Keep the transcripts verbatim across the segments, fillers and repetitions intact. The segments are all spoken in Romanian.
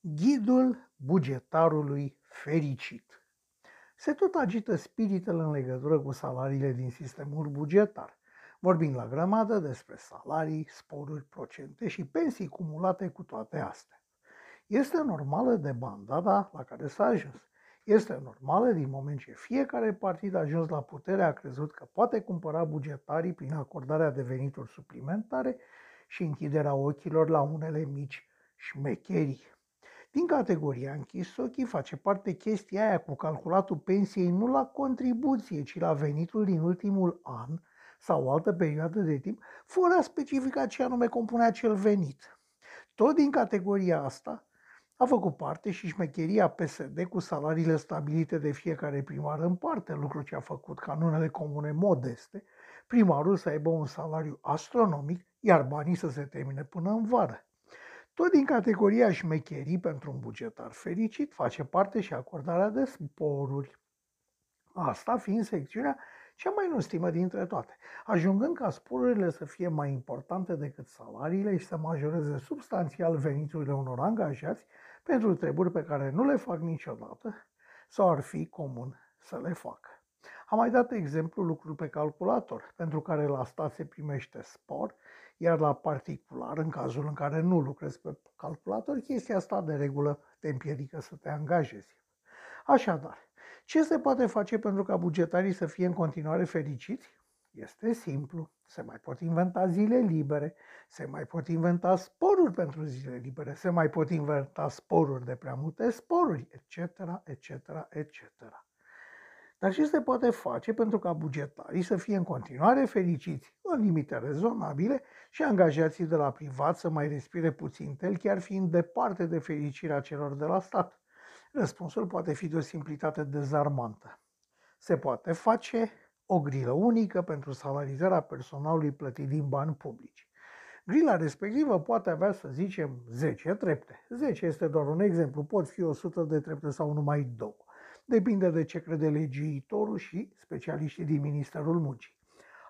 Ghidul bugetarului fericit. Se tot agită spiritele în legătură cu salariile din sistemul bugetar. Vorbim la grămadă despre salarii, sporuri, procente și pensii cumulate cu toate astea. Este normală debandada la care s-a ajuns. Este normală din moment ce fiecare partid a ajuns la putere a crezut că poate cumpăra bugetarii prin acordarea de venituri suplimentare și închiderea ochilor la unele mici șmecherii. Din categoria închis ochii face parte chestia aia cu calculatul pensiei nu la contribuție, ci la venitul din ultimul an sau o altă perioadă de timp, fără a specifica ce anume compune acel venit. Tot din categoria asta a făcut parte și șmecheria P S D cu salariile stabilite de fiecare primar în parte, lucru ce a făcut ca în unele comune modeste primarul să aibă un salariu astronomic, iar banii să se termine până în vară. Tot din categoria șmecherii pentru un bugetar fericit face parte și acordarea de sporuri, asta fiind secțiunea cea mai nostimă dintre toate, ajungând ca sporurile să fie mai importante decât salariile și să majoreze substanțial veniturile unor angajați pentru treburi pe care nu le fac niciodată sau ar fi comun să le facă. Am mai dat exemplu lucruri pe calculator, pentru care la stat se primește spor, iar la particular, în cazul în care nu lucrezi pe calculator, chestia asta de regulă te împiedică să te angajezi. Așadar, ce se poate face pentru ca bugetarii să fie în continuare fericiți? Este simplu. Se mai pot inventa zile libere, se mai pot inventa sporuri pentru zile libere, se mai pot inventa sporuri de prea multe sporuri, et cetera, et cetera, et cetera. Dar ce se poate face pentru ca bugetarii să fie în continuare fericiți, în limite rezonabile, și angajații de la privat să mai respire puțin tel, chiar fiind departe de fericirea celor de la stat? Răspunsul poate fi de o simplitate dezarmantă. Se poate face o grilă unică pentru salarizarea personalului plătit din bani publici. Grila respectivă poate avea, să zicem, zece trepte. zece este doar un exemplu, pot fi o sută de trepte sau numai două. Depinde de ce crede legiuitorul și specialiștii din Ministerul Muncii.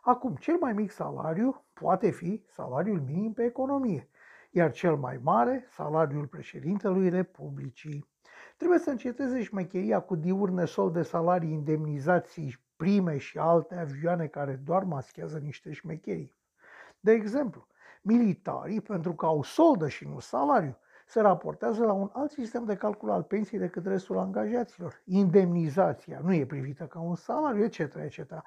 Acum, cel mai mic salariu poate fi salariul minim pe economie, iar cel mai mare, salariul președintelui Republicii. Trebuie să înceteze șmecheria cu diurne sol de salarii, indemnizații, prime și alte avioane care doar maschează niște șmecherii. De exemplu, militarii, pentru că au soldă și nu salariu, se raportează la un alt sistem de calcul al pensiei decât restul angajaților. Indemnizația nu e privită ca un salariu, et cetera, et cetera.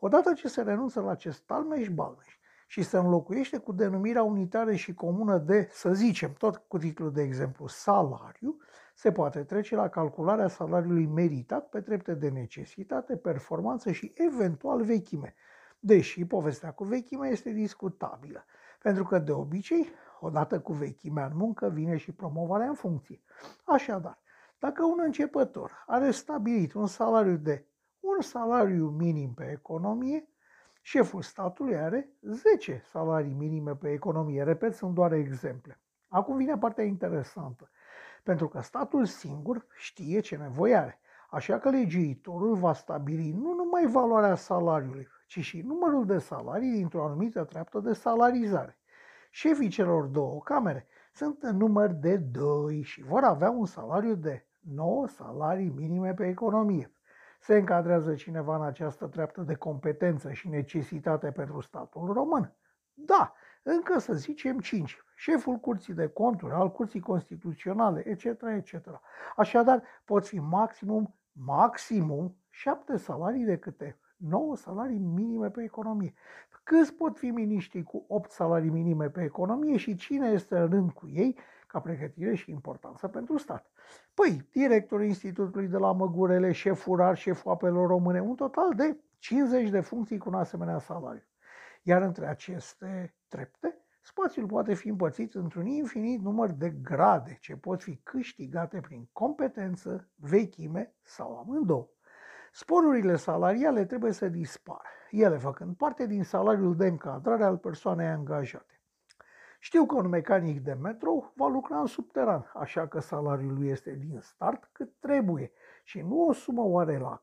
Odată ce se renunță la acest talmeș-balmeș și se înlocuiește cu denumirea unitară și comună de, să zicem, tot cu titlul de exemplu, salariu, se poate trece la calcularea salariului meritat pe trepte de necesitate, performanță și eventual vechime, deși povestea cu vechime este discutabilă, pentru că de obicei, odată cu vechimea în muncă, vine și promovarea în funcție. Așadar, dacă un începător are stabilit un salariu de un salariu minim pe economie, șeful statului are zece salarii minime pe economie. Repet, sunt doar exemple. Acum vine partea interesantă, pentru că statul singur știe ce nevoie are. Așa că legiuitorul va stabili nu numai valoarea salariului, ci și numărul de salarii dintr-o anumită treaptă de salarizare. Șefii celor două camere sunt în număr de doi și vor avea un salariu de nouă salarii minime pe economie. Se încadrează cineva în această treaptă de competență și necesitate pentru statul român? Da, încă să zicem cinci. Șeful Curții de Conturi, al Curții Constituționale, et cetera, et cetera. Așadar, pot fi maximum, maximum șapte salarii de câte nouă salarii minime pe economie. Câți pot fi miniștrii cu opt salarii minime pe economie și cine este în rând cu ei ca pregătire și importanță pentru stat? Păi, directorul Institutului de la Măgurele, șeful R A R, șeful Apelor Române, un total de cincizeci de funcții cu un asemenea salariu. Iar între aceste trepte, spațiul poate fi împărțit într-un infinit număr de grade ce pot fi câștigate prin competență, vechime sau amândouă. Sporurile salariale trebuie să dispară, ele făcând parte din salariul de încadrare al persoanei angajate. Știu că un mecanic de metrou va lucra în subteran, așa că salariul lui este din start cât trebuie și nu o sumă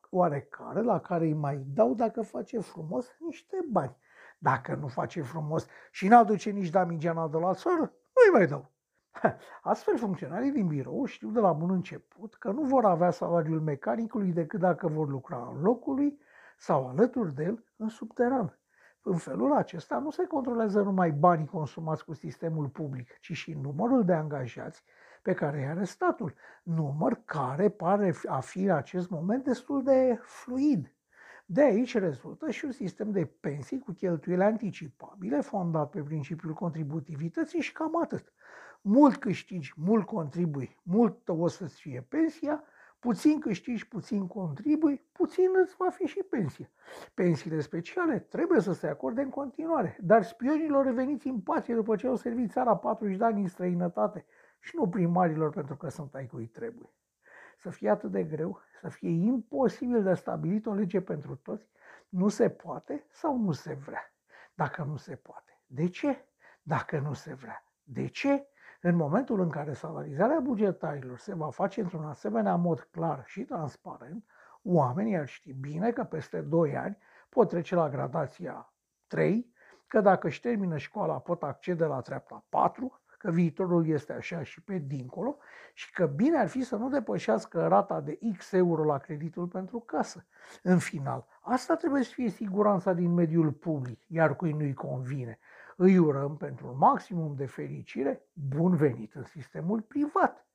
oarecare la care îi mai dau dacă face frumos niște bani. Dacă nu face frumos și n-aduce nici damigeana de la țară, nu-i mai dau. Astfel, funcționarii din birou știu de la bun început că nu vor avea salariul mecanicului decât dacă vor lucra în locul lui sau alături de el în subteran. În felul acesta nu se controlează numai banii consumați cu sistemul public, ci și numărul de angajați pe care îi are statul, număr care pare a fi în acest moment destul de fluid. De aici rezultă și un sistem de pensii cu cheltuieli anticipabile, fondat pe principiul contributivității și cam atât. Mult câștigi, mult contribui, mult o să-ți fie pensia, puțin câștigi, puțin contribui, puțin îți va fi și pensia. Pensiile speciale trebuie să se acorde în continuare, dar spionilor reveniți în pace după ce au servit țara patruzeci de ani în străinătate și nu primarilor pentru că sunt ai cui trebuie. Să fie atât de greu, să fie imposibil de stabilit o lege pentru toți, nu se poate sau nu se vrea. Dacă nu se poate, de ce? Dacă nu se vrea, de ce? În momentul în care salarizarea bugetarilor se va face într-un asemenea mod clar și transparent, oamenii ar ști bine că peste doi ani pot trece la gradația trei, că dacă își termină școala pot accede la treapta patru, că viitorul este așa și pe dincolo și că bine ar fi să nu depășească rata de X euro la creditul pentru casă. În final, asta trebuie să fie siguranța din mediul public, iar cui nu-i convine. Îi urăm pentru un maximum de fericire bun venit în sistemul privat.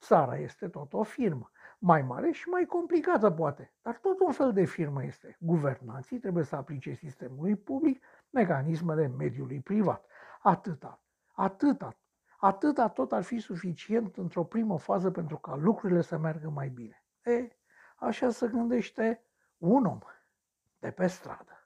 Țara este tot o firmă, mai mare și mai complicată poate, dar tot un fel de firmă este. Guvernanții trebuie să aplice sistemului public mecanismele mediului privat. Atâta, atâta. Atâta tot ar fi suficient într-o primă fază pentru ca lucrurile să meargă mai bine. E, așa se gândește un om de pe stradă.